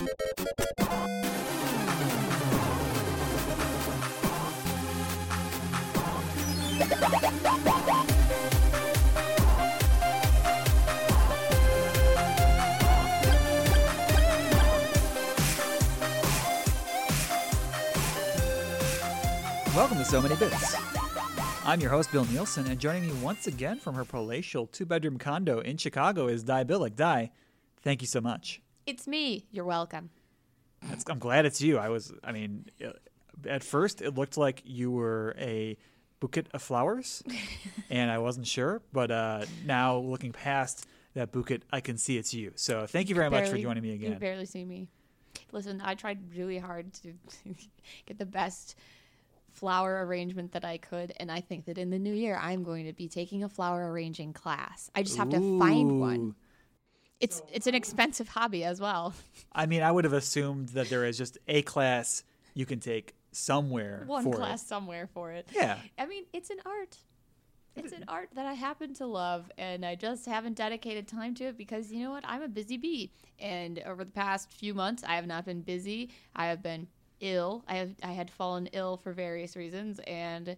Welcome to So Many Bits. I'm your host, Bill Nielsen, and joining me once again from her palatial two-bedroom condo in Chicago is Diabilic. Di, thank you so much. It's me. You're welcome. I'm glad it's you. At first it looked like you were a bouquet of flowers, and I wasn't sure, but now looking past that bouquet, I can see it's you. So thank you very much for joining me again. You barely see me. Listen, I tried really hard to get the best flower arrangement that I could, and I think that in the new year I'm going to be taking a flower arranging class. I just have to find one. It's an expensive hobby as well. I mean, I would have assumed that there is just a class you can take somewhere. One class somewhere for it. Yeah. I mean, it's an art. It's an art that I happen to love, and I just haven't dedicated time to it because, you know what, I'm a busy bee. And over the past few months, I have not been busy. I have been ill. I had fallen ill for various reasons, and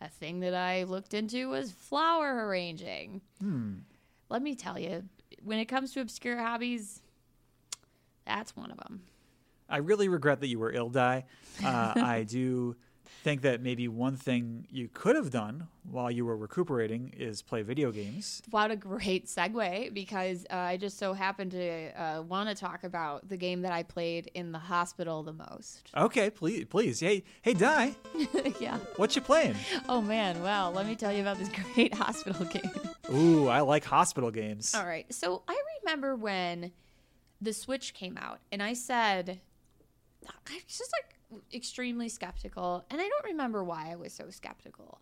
a thing that I looked into was flower arranging. Let me tell you, when it comes to obscure hobbies, that's one of them. I really regret that you were ill, Di. I do think that maybe one thing you could have done while you were recuperating is play video games. What a great segue, because I just so happen to want to talk about the game that I played in the hospital the most. Okay, please. Hey, Di. Yeah. What you playing? Oh, man. Well, let me tell you about this great hospital game. Ooh, I like hospital games. All right. So I remember when the Switch came out, and I said, I was just extremely skeptical, and I don't remember why I was so skeptical.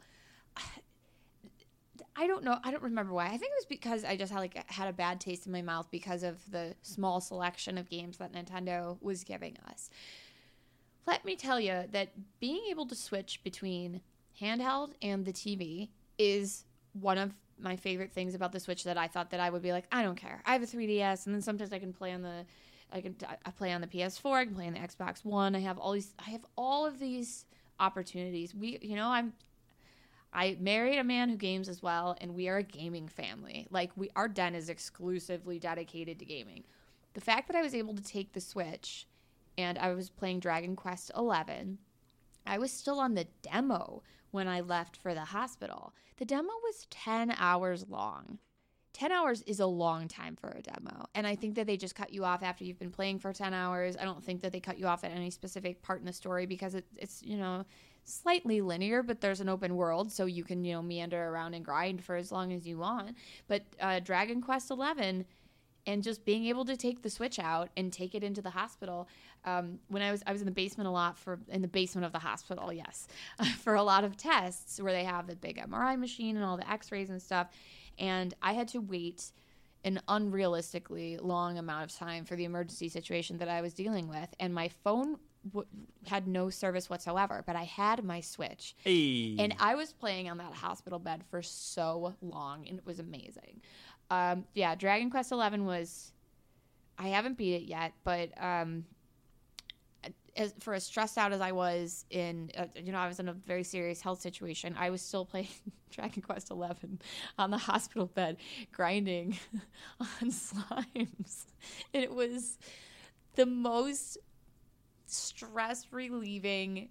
I don't know. I don't remember why. I think it was because I just had a bad taste in my mouth because of the small selection of games that Nintendo was giving us. Let me tell you that being able to switch between handheld and the TV is one of my favorite things about the Switch, that I thought that I would be like, I don't care. I have a 3DS, and then sometimes I can play on the PS4, I can play on the Xbox One. I have all of these opportunities. I married a man who games as well, and we are a gaming family. Our den is exclusively dedicated to gaming. The fact that I was able to take the Switch and I was playing Dragon Quest XI, I was still on the demo when I left for the hospital. The demo was 10 hours long. 10 hours is a long time for a demo. And I think that they just cut you off after you've been playing for 10 hours. I don't think that they cut you off at any specific part in the story, because it's, slightly linear, but there's an open world, so you can, meander around and grind for as long as you want. But Dragon Quest XI, and just being able to take the Switch out and take it into the hospital. When I was in the basement a lot in the basement of the hospital, yes, for a lot of tests where they have the big MRI machine and all the x-rays and stuff. And I had to wait an unrealistically long amount of time for the emergency situation that I was dealing with. And my phone had no service whatsoever, but I had my Switch. Hey. And I was playing on that hospital bed for so long, and it was amazing. Dragon Quest XI was – I haven't beat it yet, but for as stressed out as I was in – I was in a very serious health situation. I was still playing Dragon Quest XI on the hospital bed, grinding on slimes. And it was the most stress-relieving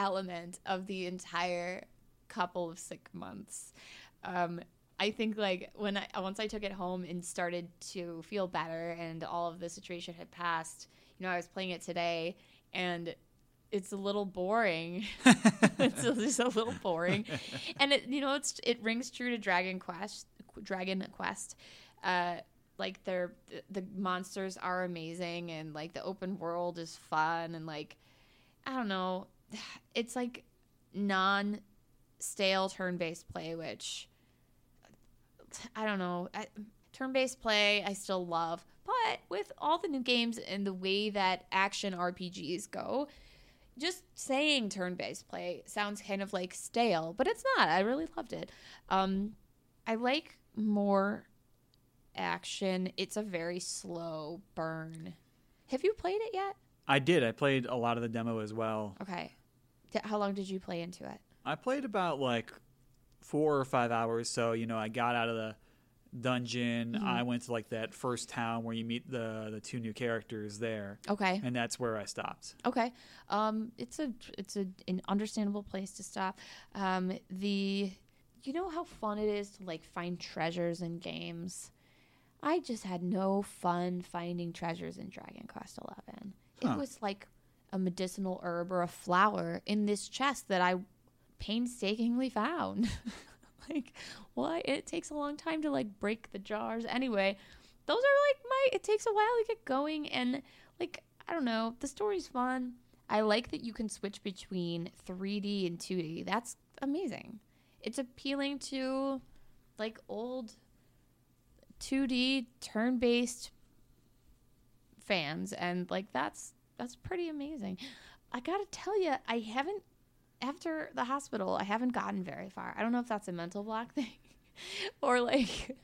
element of the entire couple of sick months. I think once I took it home and started to feel better and all of the situation had passed, I was playing it today, and it's a little boring. It's just a little boring. And it rings true to Dragon Quest. The monsters are amazing, and the open world is fun, and I don't know, it's non-stale turn-based play, which I don't know. Turn-based play I still love, but with all the new games and the way that action RPGs go, just saying turn-based play sounds kind of stale, but it's not. I really loved it. I like more action. It's a very slow burn Have you played it yet? I did. I played a lot of the demo as well. Okay. How long did you play into it? I played about like 4 or 5 hours. So, you know, I got out of the dungeon. Mm-hmm. I went to like that first town where you meet the two new characters there. Okay. And that's where I stopped. Okay. It's an understandable place to stop. You know how fun it is to like find treasures in games? I just had no fun finding treasures in Dragon Quest XI. Huh. It was like a medicinal herb or a flower in this chest that I painstakingly found. Like, what? It takes a long time to like break the jars. Anyway, those are like it takes a while to get going, and like, I don't know, the story's fun. I like that you can switch between 3D and 2D. That's amazing. It's appealing to like old 2D turn-based fans, and like that's pretty amazing. I gotta tell you, I haven't, after the hospital, I haven't gotten very far. I don't know if that's a mental block thing or like,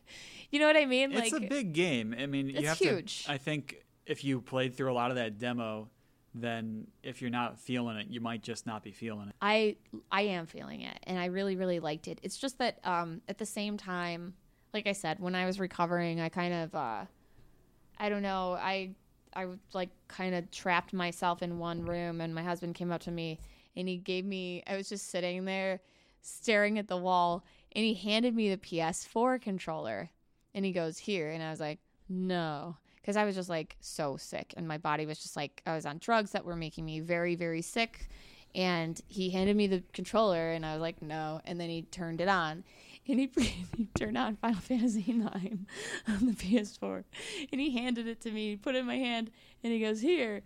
you know what I mean? It's like, a big game. I mean, it's huge. I think if you played through a lot of that demo, then if you're not feeling it, you might just not be feeling it. I am feeling it, and I really, really liked it. It's just that at the same time, like I said, when I was recovering, I kind of, I don't know, I like kind of trapped myself in one room, and my husband came up to me and he gave me, I was just sitting there staring at the wall, and he handed me the PS4 controller and he goes, "Here." And I was like, no, because I was just like so sick, and my body was just like, I was on drugs that were making me very, very sick. And he handed me the controller and I was like, no. And then he turned it on, and he turned on Final Fantasy IX on the PS4, and he handed it to me, put it in my hand, and he goes, "Here."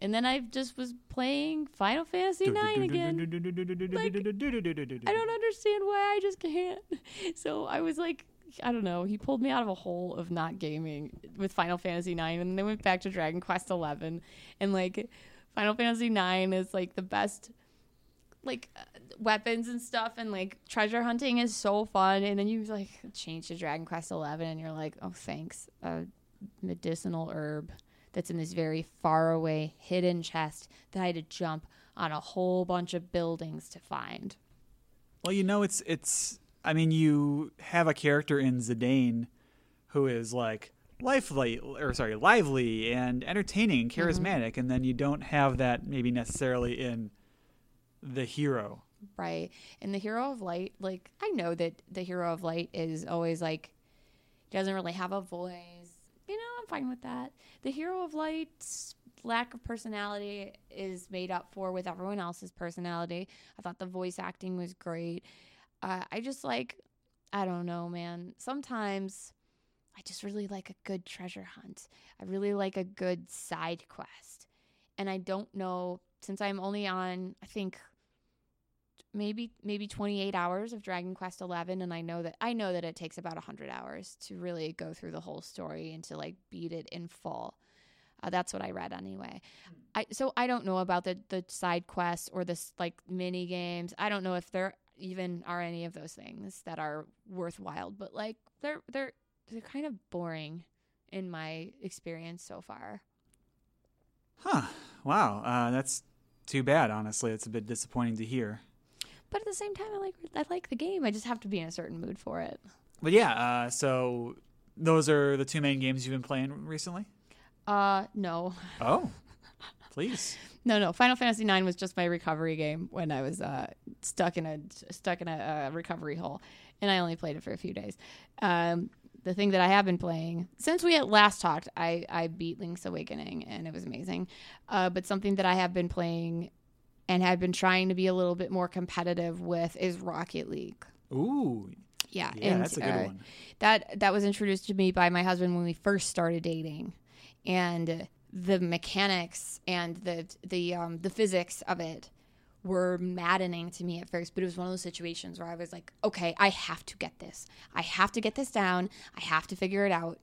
And then I just was playing Final Fantasy IX again. Like, I don't understand why I just can't. So I was like, I don't know. He pulled me out of a hole of not gaming with Final Fantasy IX, and then went back to Dragon Quest XI. And like, Final Fantasy IX is like the best, like weapons and stuff, and like treasure hunting is so fun. And then you like change to Dragon Quest XI, and you're like, oh, thanks, a medicinal herb that's in this very far away hidden chest that I had to jump on a whole bunch of buildings to find. Well, you know, it's I mean, you have a character in Zidane who is like lively and entertaining and charismatic, mm-hmm. and then you don't have that maybe necessarily in the hero. Right. And the hero of light, like, I know that the hero of light is always like, doesn't really have a voice. You know, I'm fine with that. The hero of light's lack of personality is made up for with everyone else's personality. I thought the voice acting was great. I just like, I don't know, man. Sometimes I just really like a good treasure hunt. I really like a good side quest. And I don't know, since I'm only on, I think, maybe 28 hours of Dragon Quest XI, and I know that it takes about 100 hours to really go through the whole story and to like beat it in full. That's what I read anyway. So I don't know about the side quests or this like mini games. I don't know if there even are any of those things that are worthwhile, but like they're kind of boring in my experience so far. Huh. Wow. That's too bad. Honestly, it's a bit disappointing to hear. But at the same time, I like the game. I just have to be in a certain mood for it. But yeah, so those are the two main games you've been playing recently? No. Oh, please. No. Final Fantasy IX was just my recovery game when I was stuck in a recovery hole, and I only played it for a few days. The thing that I have been playing since we had last talked, I beat Link's Awakening, and it was amazing. But something that I have been playing and have been trying to be a little bit more competitive with is Rocket League. Ooh. Yeah, and that's a good one. That was introduced to me by my husband when we first started dating. And the mechanics and the physics of it were maddening to me at first, but it was one of those situations where I was like, okay, I have to get this. I have to get this down. I have to figure it out.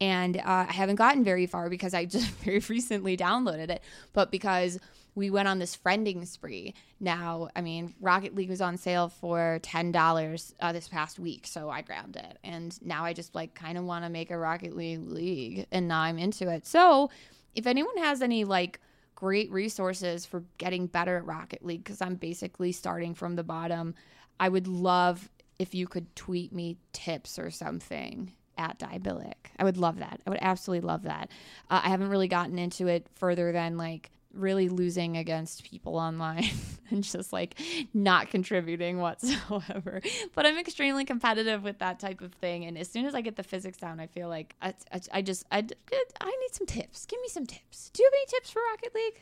And I haven't gotten very far because I just very recently downloaded it, but because we went on this friending spree. Now, I mean, Rocket League was on sale for $10 this past week, so I grabbed it. And now I just like kind of want to make a Rocket League and now I'm into it. So If anyone has any like great resources for getting better at Rocket League, because I'm basically starting from the bottom, I would love if you could tweet me tips or something at Diabilic. I would love that. I would absolutely love that. I haven't really gotten into it further than like really losing against people online and just like not contributing whatsoever. But I'm extremely competitive with that type of thing. And as soon as I get the physics down, I feel like I need some tips. Give me some tips. Do you have any tips for Rocket League?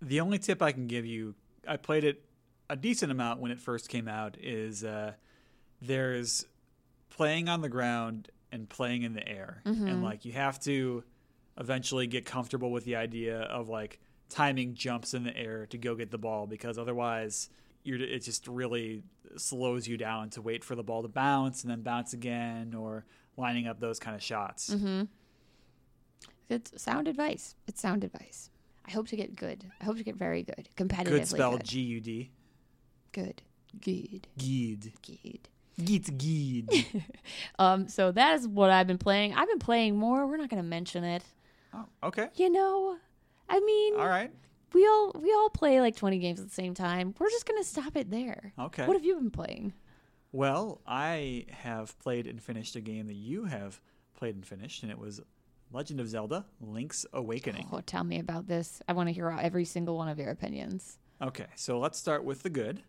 The only tip I can give you, I played it a decent amount when it first came out, is there's playing on the ground and playing in the air. Mm-hmm. And like you have to eventually get comfortable with the idea of like timing jumps in the air to go get the ball, because otherwise it just really slows you down to wait for the ball to bounce and then bounce again, or lining up those kind of shots. Mm-hmm. It's sound advice. It's sound advice. I hope to get good. I hope to get very good. Competitively good. Good spelled G-U-D. Good. Good. Good. Good. Good. So that is what I've been playing. I've been playing more. We're not going to mention it. Oh, okay. You know, I mean, all right. We all play like 20 games at the same time. We're just going to stop it there. Okay. What have you been playing? Well, I have played and finished a game that you have played and finished, and it was Legend of Zelda: Link's Awakening. Oh, tell me about this. I want to hear every single one of your opinions. Okay, so let's start with the good.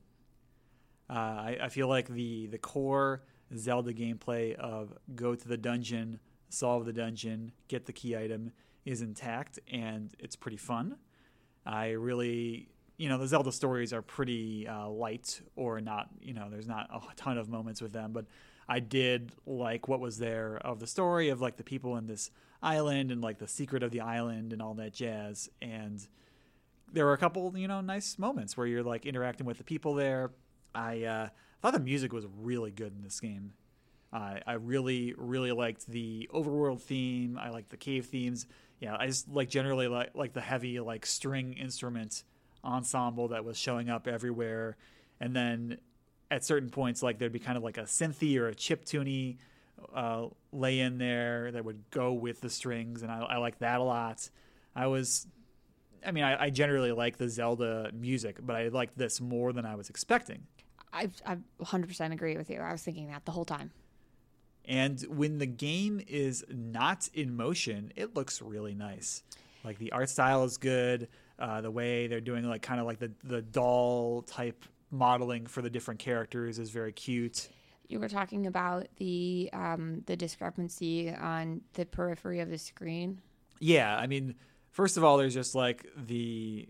I feel like the core Zelda gameplay of go to the dungeon, solve the dungeon, get the key item is intact, and it's pretty fun. I really, the Zelda stories are pretty light, or not, there's not a ton of moments with them, but I did like what was there of the story of like the people in this island and like the secret of the island and all that jazz. And there were a couple, nice moments where you're like interacting with the people there. I thought the music was really good in this game. I really, really liked the overworld theme. I liked the cave themes. Yeah, I just like generally like the heavy like string instrument ensemble that was showing up everywhere. And then at certain points, like there'd be kind of like a synthy or a chiptune lay in there that would go with the strings, and I like that a lot. I generally like the Zelda music, but I liked this more than I was expecting. I 100% agree with you. I was thinking that the whole time. And when the game is not in motion, it looks really nice. Like the art style is good. The way they're doing like kind of like the doll type modeling for the different characters is very cute. You were talking about the discrepancy on the periphery of the screen. Yeah, I mean, first of all, there's just like the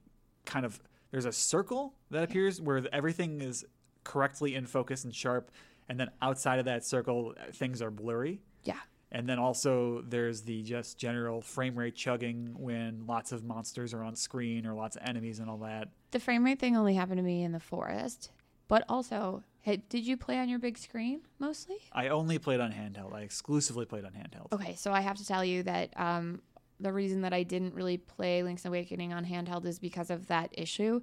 kind of there's a circle that appears where everything is correctly in focus and sharp, and then outside of that circle things are blurry. Yeah. And then also there's the just general frame rate chugging when lots of monsters are on screen or lots of enemies and all that. The frame rate thing only happened to me in the forest, but also, hey, did you play on your big screen mostly? I only played on handheld. I exclusively played on handheld. Okay, so I have to tell you that the reason that I didn't really play Link's Awakening on handheld is because of that issue.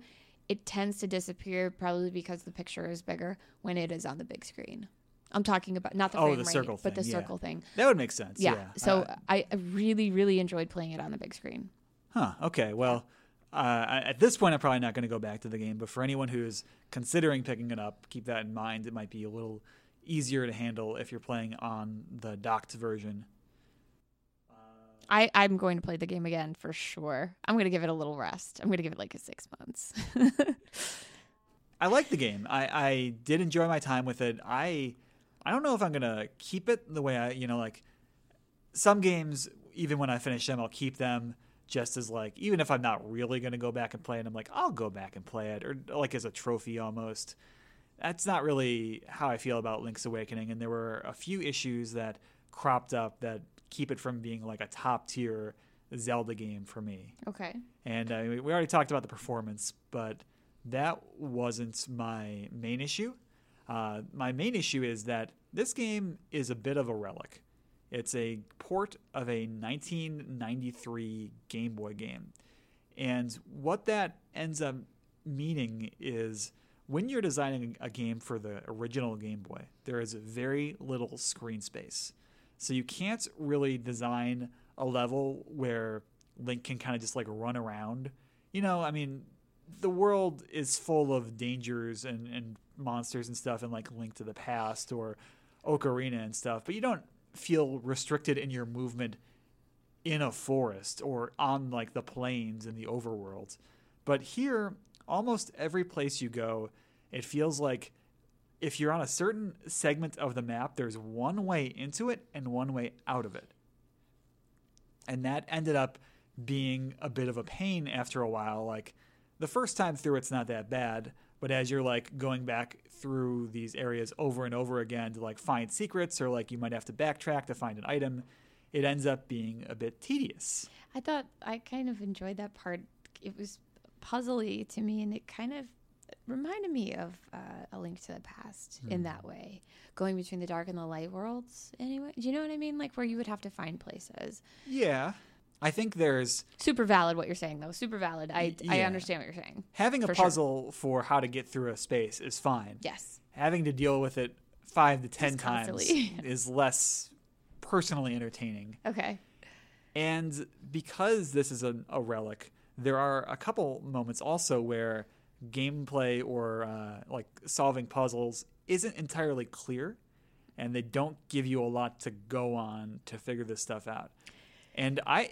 It tends to disappear, probably because the picture is bigger when it is on the big screen. I'm talking about not the frame rate, circle thing, but the circle thing. That would make sense. Yeah. So I really, really enjoyed playing it on the big screen. Huh. Okay. Well, at this point, I'm probably not going to go back to the game. But for anyone who is considering picking it up, keep that in mind. It might be a little easier to handle if you're playing on the docked version. I'm going to play the game again for sure. I'm going to give it a little rest. I'm going to give it like a 6 months. I like the game. I did enjoy my time with it. I don't know if I'm going to keep it the way like some games, even when I finish them, I'll keep them just as like, even if I'm not really going to go back and play it, I'm like, I'll go back and play it, or like as a trophy almost. That's not really how I feel about Link's Awakening. And there were a few issues that cropped up that keep it from being like a top tier Zelda game for me. Okay. And we already talked about the performance, but that wasn't my main issue. My main issue is that this game is a bit of a relic. It's a port of a 1993 Game Boy game. And what that ends up meaning is when you're designing a game for the original Game Boy, there is very little screen space. So you can't really design a level where Link can kind of just like run around. You know, I mean, the world is full of dangers and monsters and stuff, and like Link to the Past or Ocarina and stuff, but you don't feel restricted in your movement in a forest or on like the plains in the overworld. But here, almost every place you go, it feels like if you're on a certain segment of the map, there's one way into it and one way out of it. And that ended up being a bit of a pain after a while. Like the first time through, it's not that bad, but as you're like going back through these areas over and over again to like find secrets, or like you might have to backtrack to find an item, it ends up being a bit tedious. I thought I kind of enjoyed that part. It was puzzly to me, and it kind of reminded me of A Link to the Past in that way, going between the dark and the light worlds. Anyway, do you know what I mean? Like where you would have to find places. Yeah, I think there's super valid what you're saying though. Super valid. I understand what you're saying. Having a puzzle for how to get through a space is fine. Yes. Having to deal with it 5 to 10 times is less personally entertaining. Okay. And because this is a relic, there are a couple moments also where gameplay or like solving puzzles isn't entirely clear, and they don't give you a lot to go on to figure this stuff out. And I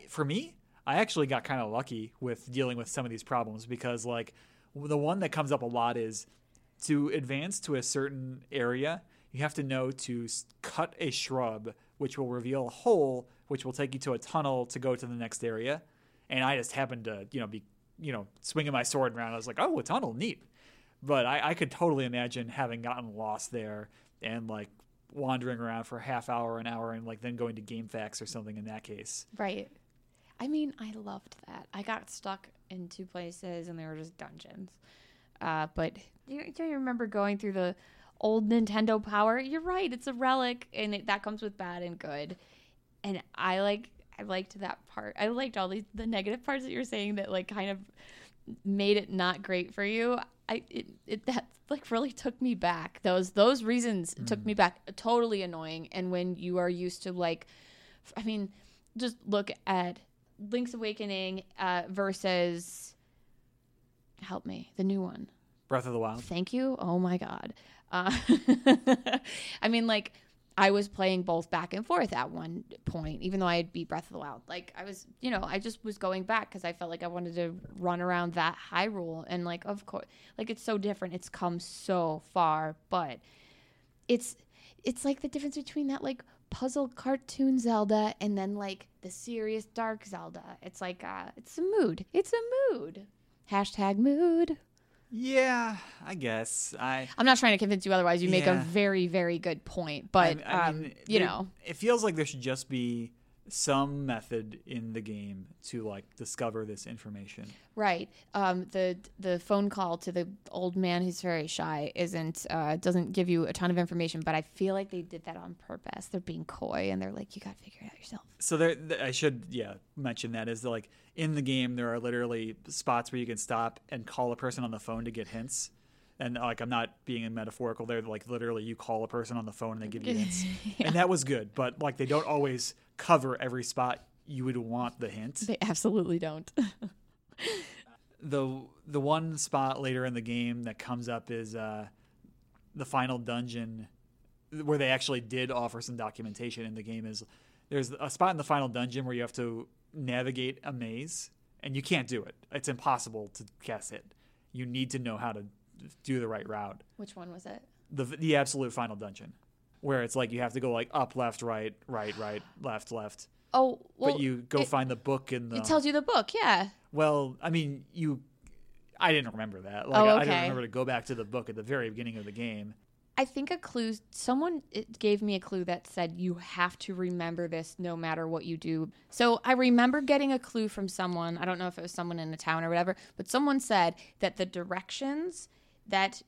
actually got kind of lucky with dealing with some of these problems, because like the one that comes up a lot is to advance to a certain area, you have to know to cut a shrub, which will reveal a hole, which will take you to a tunnel to go to the next area. And I just happened to, be swinging my sword around. I was like, oh, a tunnel, neat. But I could totally imagine having gotten lost there and like wandering around for a half hour, an hour, and like then going to GameFAQs or something in that case. Right. I mean, I loved that. I got stuck in two places and they were just dungeons. But do you remember going through the old Nintendo Power? You're right. It's a relic, and that comes with bad and good. And I liked that part. I liked all the negative parts that you're saying that like kind of made it not great for you. That like really took me back. Those reasons took me back. Totally annoying. And when you are used to like, I mean, just look at Link's Awakening versus, help me, the new one, Breath of the Wild. Thank you. Oh my God. I mean, like, I was playing both back and forth at one point, even though I had beat Breath of the Wild. Like I was, I just was going back because I felt like I wanted to run around that Hyrule. And like, of course, like it's so different. It's come so far, but it's like the difference between that like puzzle cartoon Zelda and then like the serious dark Zelda. It's like, it's a mood. It's a mood. #mood. Yeah, I guess. I'm not trying to convince you otherwise. You make a very, very good point. But, it feels like there should just be some method in the game to, like, discover this information. Right. The phone call to the old man who's very shy doesn't give you a ton of information, but I feel like they did that on purpose. They're being coy, and they're like, you got to figure it out yourself. So I should, mention that is, like, in the game, there are literally spots where you can stop and call a person on the phone to get hints. And, like, I'm not being metaphorical there. Like, literally, you call a person on the phone, and they give you hints. Yeah. And that was good, but, like, they don't always cover every spot you would want the hint. They absolutely don't. The one spot later in the game that comes up is the final dungeon, where they actually did offer some documentation in the game. Is there's a spot in the final dungeon where you have to navigate a maze, and you can't do it. It's impossible to guess it. You need to know how to do the right route. Which one was it? The absolute final dungeon, where it's like you have to go like up, left, right, left. Oh, well. But you go find the book in the... It tells you the book, yeah. Well, I mean, I didn't remember that. Like, okay. I didn't remember to go back to the book at the very beginning of the game. I think someone gave me a clue that said you have to remember this no matter what you do. So I remember getting a clue from someone. I don't know if it was someone in a town or whatever, but someone said that the directions that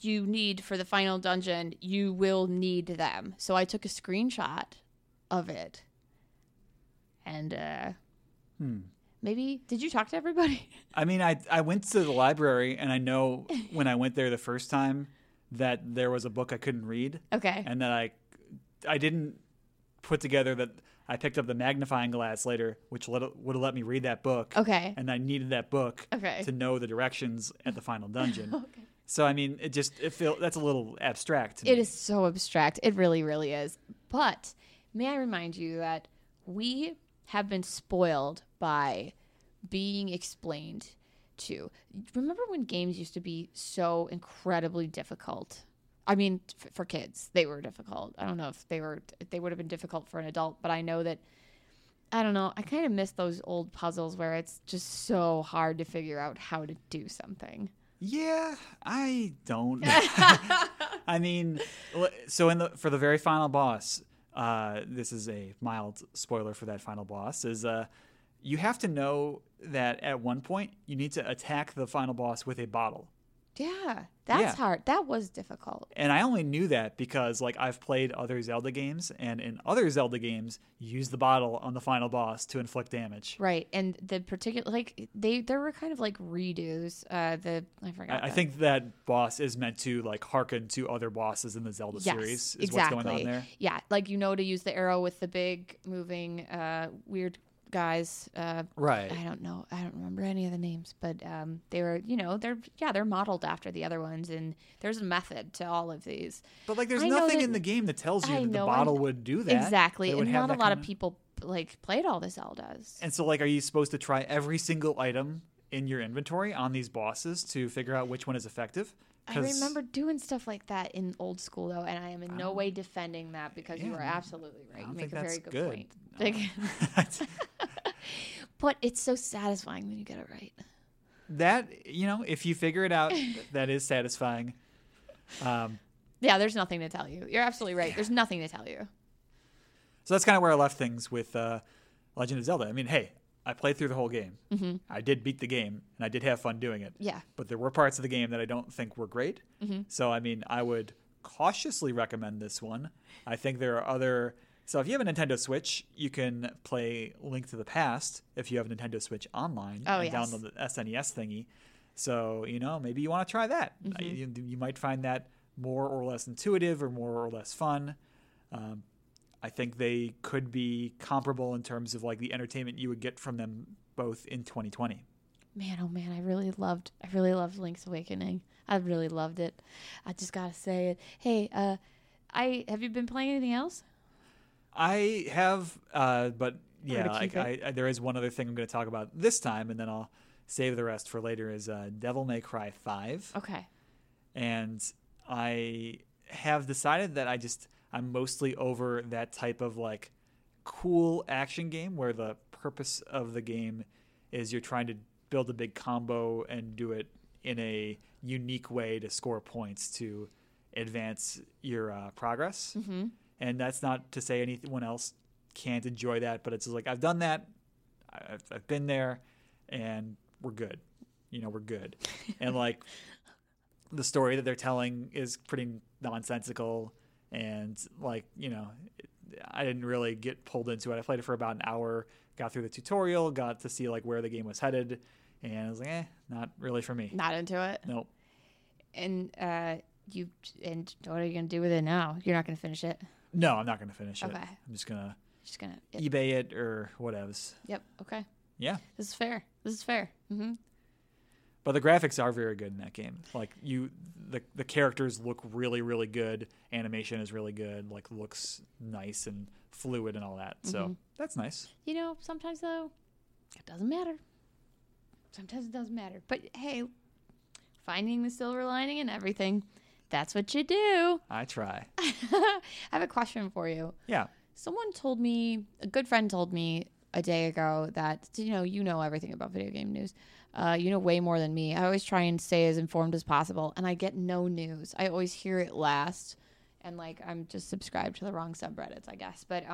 you need for the final dungeon, you will need them. So I took a screenshot of it, and maybe did you talk to everybody? I mean, I went to the library, and I know when I went there the first time that there was a book I couldn't read. Okay. And that I didn't put together that I picked up the magnifying glass later, which would have let me read that book. Okay. And I needed that book to know the directions at the final dungeon. Okay. So, I mean, that's a little abstract to me. It is so abstract. It really, really is. But may I remind you that we have been spoiled by being explained to. Remember when games used to be so incredibly difficult? I mean, for kids, they were difficult. I don't know if they would have been difficult for an adult, but I know that, I don't know, I kind of miss those old puzzles where it's just so hard to figure out how to do something. Yeah, I don't. I mean, so for the very final boss, this is a mild spoiler for that final boss, is you have to know that at one point you need to attack the final boss with a bottle. Yeah, that's hard. That was difficult. And I only knew that because, like, I've played other Zelda games, and in other Zelda games, you use the bottle on the final boss to inflict damage. Right, and the particular, like, there were kind of, like, redos. I think that boss is meant to, like, hearken to other bosses in the Zelda series, is exactly what's going on there. Yeah, like, you know, to use the arrow with the big, moving, weird guys, right? I don't remember any of the names, but they were, you know, they're modeled after the other ones, and there's a method to all of these. But like, there's nothing in the game that tells you that the bottle would do that. Exactly, and not a lot of people like played all the Zeldas. And so, like, are you supposed to try every single item in your inventory on these bosses to figure out which one is effective? I remember doing stuff like that in old school, though, and I am in no way defending that, because you are absolutely right. You make a very good point. But it's so satisfying when you get it right. That, you know, if you figure it out, that is satisfying. Yeah, there's nothing to tell you. You're absolutely right. There's nothing to tell you. So that's kind of where I left things with Legend of Zelda. I mean, hey, I played through the whole game. Mm-hmm. I did beat the game, and I did have fun doing it. Yeah. But there were parts of the game that I don't think were great. Mm-hmm. So, I mean, I would cautiously recommend this one. I think there are other... So if you have a Nintendo Switch, you can play Link to the Past if you have a Nintendo Switch Online and download the SNES thingy. So, you know, maybe you want to try that. Mm-hmm. You might find that more or less intuitive or more or less fun. I think they could be comparable in terms of, like, the entertainment you would get from them both in 2020. Man, oh man, I really loved Link's Awakening. I really loved it. I just gotta say it. Hey, have you been playing anything else? I have, but yeah, like, there is one other thing I'm going to talk about this time, and then I'll save the rest for later, is Devil May Cry 5. Okay. And I have decided that I'm mostly over that type of, like, cool action game where the purpose of the game is you're trying to build a big combo and do it in a unique way to score points to advance your progress. Mm-hmm. And that's not to say anyone else can't enjoy that, but it's just like, I've done that, I've been there, and we're good. You know, we're good. And, like, the story that they're telling is pretty nonsensical, and, like, you know, I didn't really get pulled into it. I played it for about an hour, got through the tutorial, got to see, like, where the game was headed, and I was like, not really for me. Not into it? Nope. And what are you going to do with it now? You're not going to finish it? No, I'm not going to finish it. I'm just going to eBay it or whatevs. Yep. Okay. Yeah. This is fair. Mm-hmm. But the graphics are very good in that game. Like, the characters look really, really good. Animation is really good. Like, looks nice and fluid and all that. Mm-hmm. So that's nice. You know, sometimes, though, it doesn't matter. Sometimes it doesn't matter. But, hey, finding the silver lining and everything. That's what you do. I try. I have a question for you. Yeah. Someone told me, a good friend told me a day ago that, you know everything about video game news. You know way more than me. I always try and stay as informed as possible, and I get no news. I always hear it last, and, like, I'm just subscribed to the wrong subreddits, I guess. But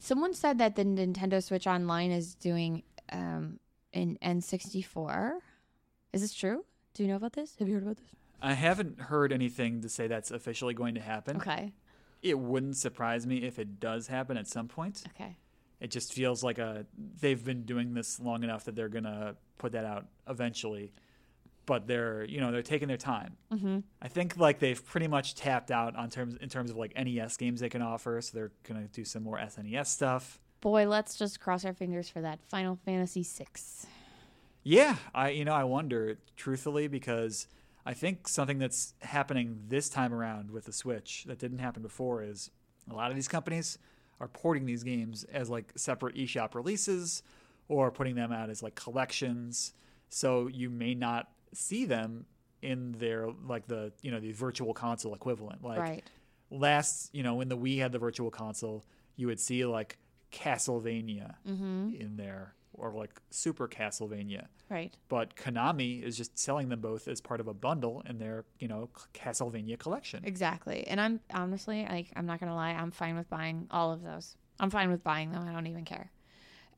someone said that the Nintendo Switch Online is doing an N64. Is this true? Do you know about this? Have you heard about this? I haven't heard anything to say that's officially going to happen. Okay. It wouldn't surprise me if it does happen at some point. Okay. It just feels like they've been doing this long enough that they're going to put that out eventually. but they're taking their time. Mm-hmm. I think like they've pretty much tapped out in terms of like NES games they can offer, so they're gonna do some more SNES stuff. Boy, let's just cross our fingers for that Final Fantasy VI. Yeah, I wonder truthfully, because I think something that's happening this time around with the Switch that didn't happen before is a lot of these companies are porting these games as like separate eShop releases or putting them out as like collections. So you may not see them in their like the the virtual console equivalent. Like right. Last when the Wii had the virtual console, you would see like Castlevania mm-hmm. in there or like Super Castlevania. Right. But Konami is just selling them both as part of a bundle in their Castlevania collection. Exactly. And I'm honestly like I'm not gonna lie, I'm fine with buying all of those. I'm fine with buying them. I don't even care.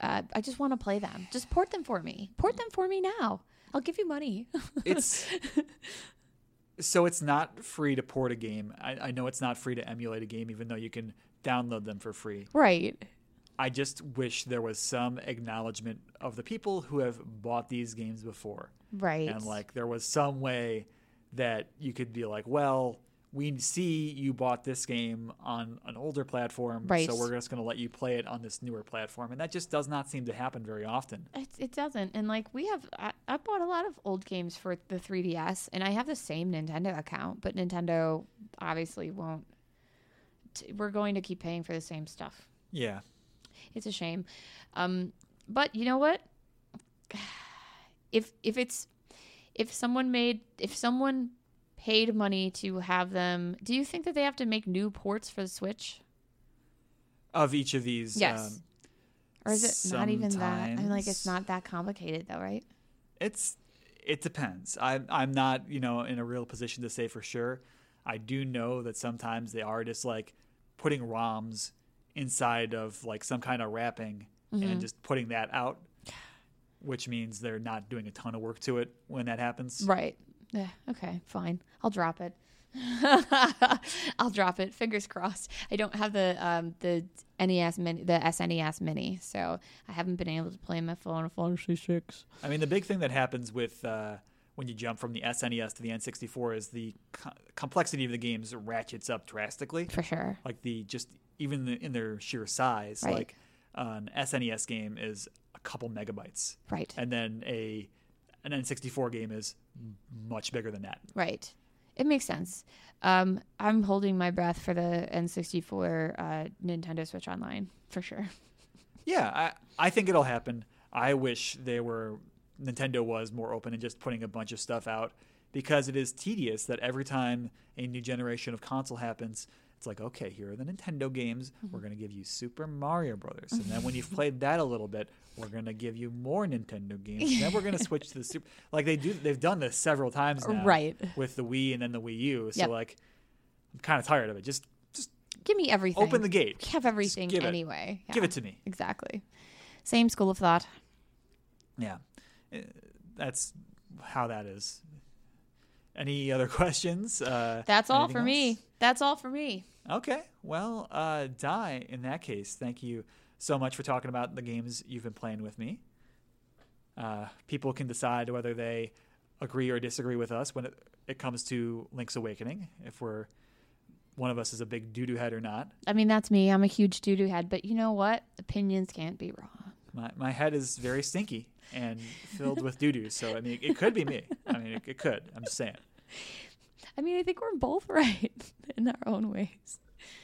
I just want to play them. Just port them for me. Port them for me now. I'll give you money. So it's not free to port a game. I know it's not free to emulate a game, even though you can download them for free. Right. I just wish there was some acknowledgement of the people who have bought these games before. Right. And like there was some way that you could be like, well, we see you bought this game on an older platform, right. So we're just going to let you play it on this newer platform. And that just does not seem to happen very often. It doesn't. And, like, I bought a lot of old games for the 3DS, and I have the same Nintendo account, but Nintendo obviously won't. We're going to keep paying for the same stuff. Yeah. It's a shame. But you know what? If someone paid money to have them. Do you think that they have to make new ports for the Switch? Of each of these? Yes. Or is it sometimes. Not even that? I mean, like, it's not that complicated, though, right? It depends. I'm not, in a real position to say for sure. I do know that sometimes they are just, like, putting ROMs inside of, like, some kind of wrapping mm-hmm. and just putting that out, which means they're not doing a ton of work to it when that happens. Right. Yeah, okay, fine. I'll drop it. Fingers crossed. I don't have the NES mini, the SNES Mini, so I haven't been able to play my Final Fantasy VI. I mean, the big thing that happens with when you jump from the SNES to the N64 is the complexity of the games ratchets up drastically. For sure. Like in their sheer size, right. Like an SNES game is a couple megabytes, right? And then an N64 game is much bigger than that. Right. It makes sense. I'm holding my breath for the N64 Nintendo Switch Online, for sure. Yeah, I think it'll happen. I wish Nintendo was more open and just putting a bunch of stuff out, because it is tedious that every time a new generation of console happens, it's like, okay, here are the Nintendo games. Mm-hmm. We're going to give you Super Mario Brothers. And then when you've played that a little bit, we're going to give you more Nintendo games. And then we're going to switch to the Super. Like they've done this several times now. Right. With the Wii and then the Wii U. So yep. Like I'm kind of tired of it. Just give me everything. Open the gate. Have everything anyway. Yeah. Give it to me. Exactly. Same school of thought. Yeah. That's how that is. Any other questions? That's all for me. Okay. Well, Di, in that case, thank you so much for talking about the games you've been playing with me. People can decide whether they agree or disagree with us when it comes to Link's Awakening, if one of us is a big doo-doo head or not. I mean, that's me. I'm a huge doo-doo head. But you know what? Opinions can't be wrong. My head is very stinky and filled with doo-doo. So, I mean, it could be me. I mean, it could. I'm just saying. I mean, I think we're both right in our own ways.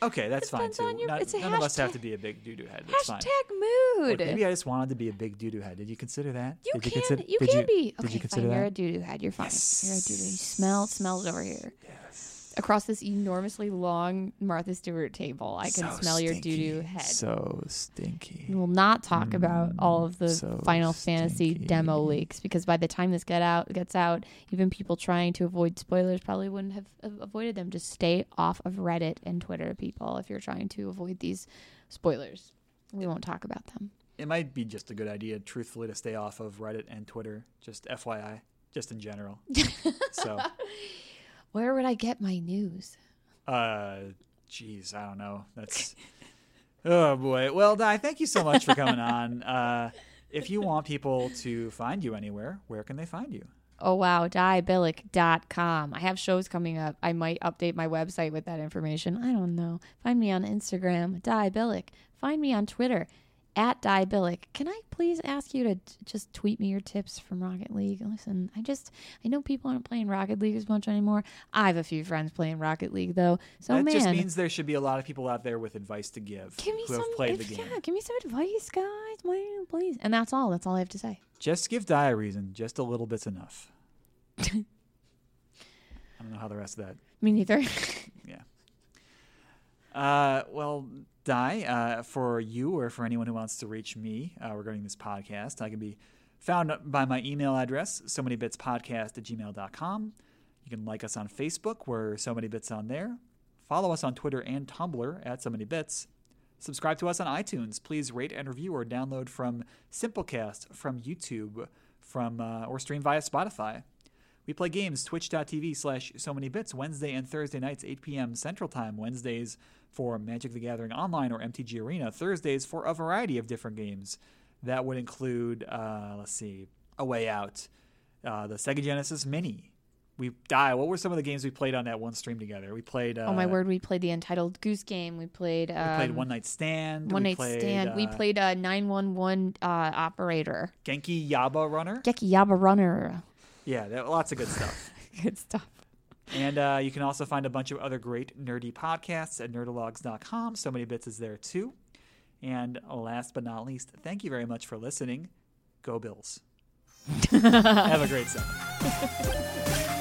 Okay, that's fine, too. None of us have to be a big doo-doo head. That's fine. Hashtag mood. Look, maybe I just wanted to be a big doo-doo head. Did you consider that? You can be. Okay, fine. You're a doo-doo head. You're fine. Yes. You're a doo-doo. Smells over here. Yes. Across this enormously long Martha Stewart table, I can smell your doo-doo head. So stinky. We will not talk about all of the Final Fantasy demo leaks, because by the time this gets out, even people trying to avoid spoilers probably wouldn't have avoided them. Just stay off of Reddit and Twitter, people, if you're trying to avoid these spoilers. We won't talk about them. It might be just a good idea, truthfully, to stay off of Reddit and Twitter, just FYI, just in general. So... Where would I get my news? Geez, I don't know. That's oh boy. Well, Di, thank you so much for coming on. If you want people to find you anywhere, where can they find you? Oh, wow. Diabilic.com. I have shows coming up. I might update my website with that information. I don't know. Find me on Instagram, Diabilic. Find me on Twitter, @Diabilic. Can I please ask you to just tweet me your tips from Rocket League? Listen, I know people aren't playing Rocket League as much anymore. I have a few friends playing Rocket League, though. So, that just means there should be a lot of people out there with advice to give. Give me who have played the game. Yeah, give me some advice, guys. Man, please. And that's all. That's all I have to say. Just give Di a reason. Just a little bit's enough. I don't know how the rest of that. Me neither. Yeah. Well, Di, for you or for anyone who wants to reach me regarding this podcast, I can be found by my email address, somanybitspodcast@gmail.com. You can like us on Facebook. We're So Many Bits on there. Follow us on Twitter and Tumblr @SoManyBits. Subscribe to us on iTunes. Please rate and review or download from Simplecast, from YouTube, from or stream via Spotify. We play games, twitch.tv/SoManyBits, Wednesday and Thursday nights, 8 p.m. Central Time. Wednesdays for Magic the Gathering Online or MTG Arena. Thursdays for a variety of different games. That would include, let's see, A Way Out, the Sega Genesis Mini. What were some of the games we played on that one stream together? We played... oh, my word. We played the Untitled Goose Game. We played One Night Stand. We played 911 Operator. Genki Yaba Runner. Yeah, lots of good stuff. And you can also find a bunch of other great nerdy podcasts at nerdalogs.com. So Many Bits is there, too. And last but not least, thank you very much for listening. Go Bills. Have a great summer.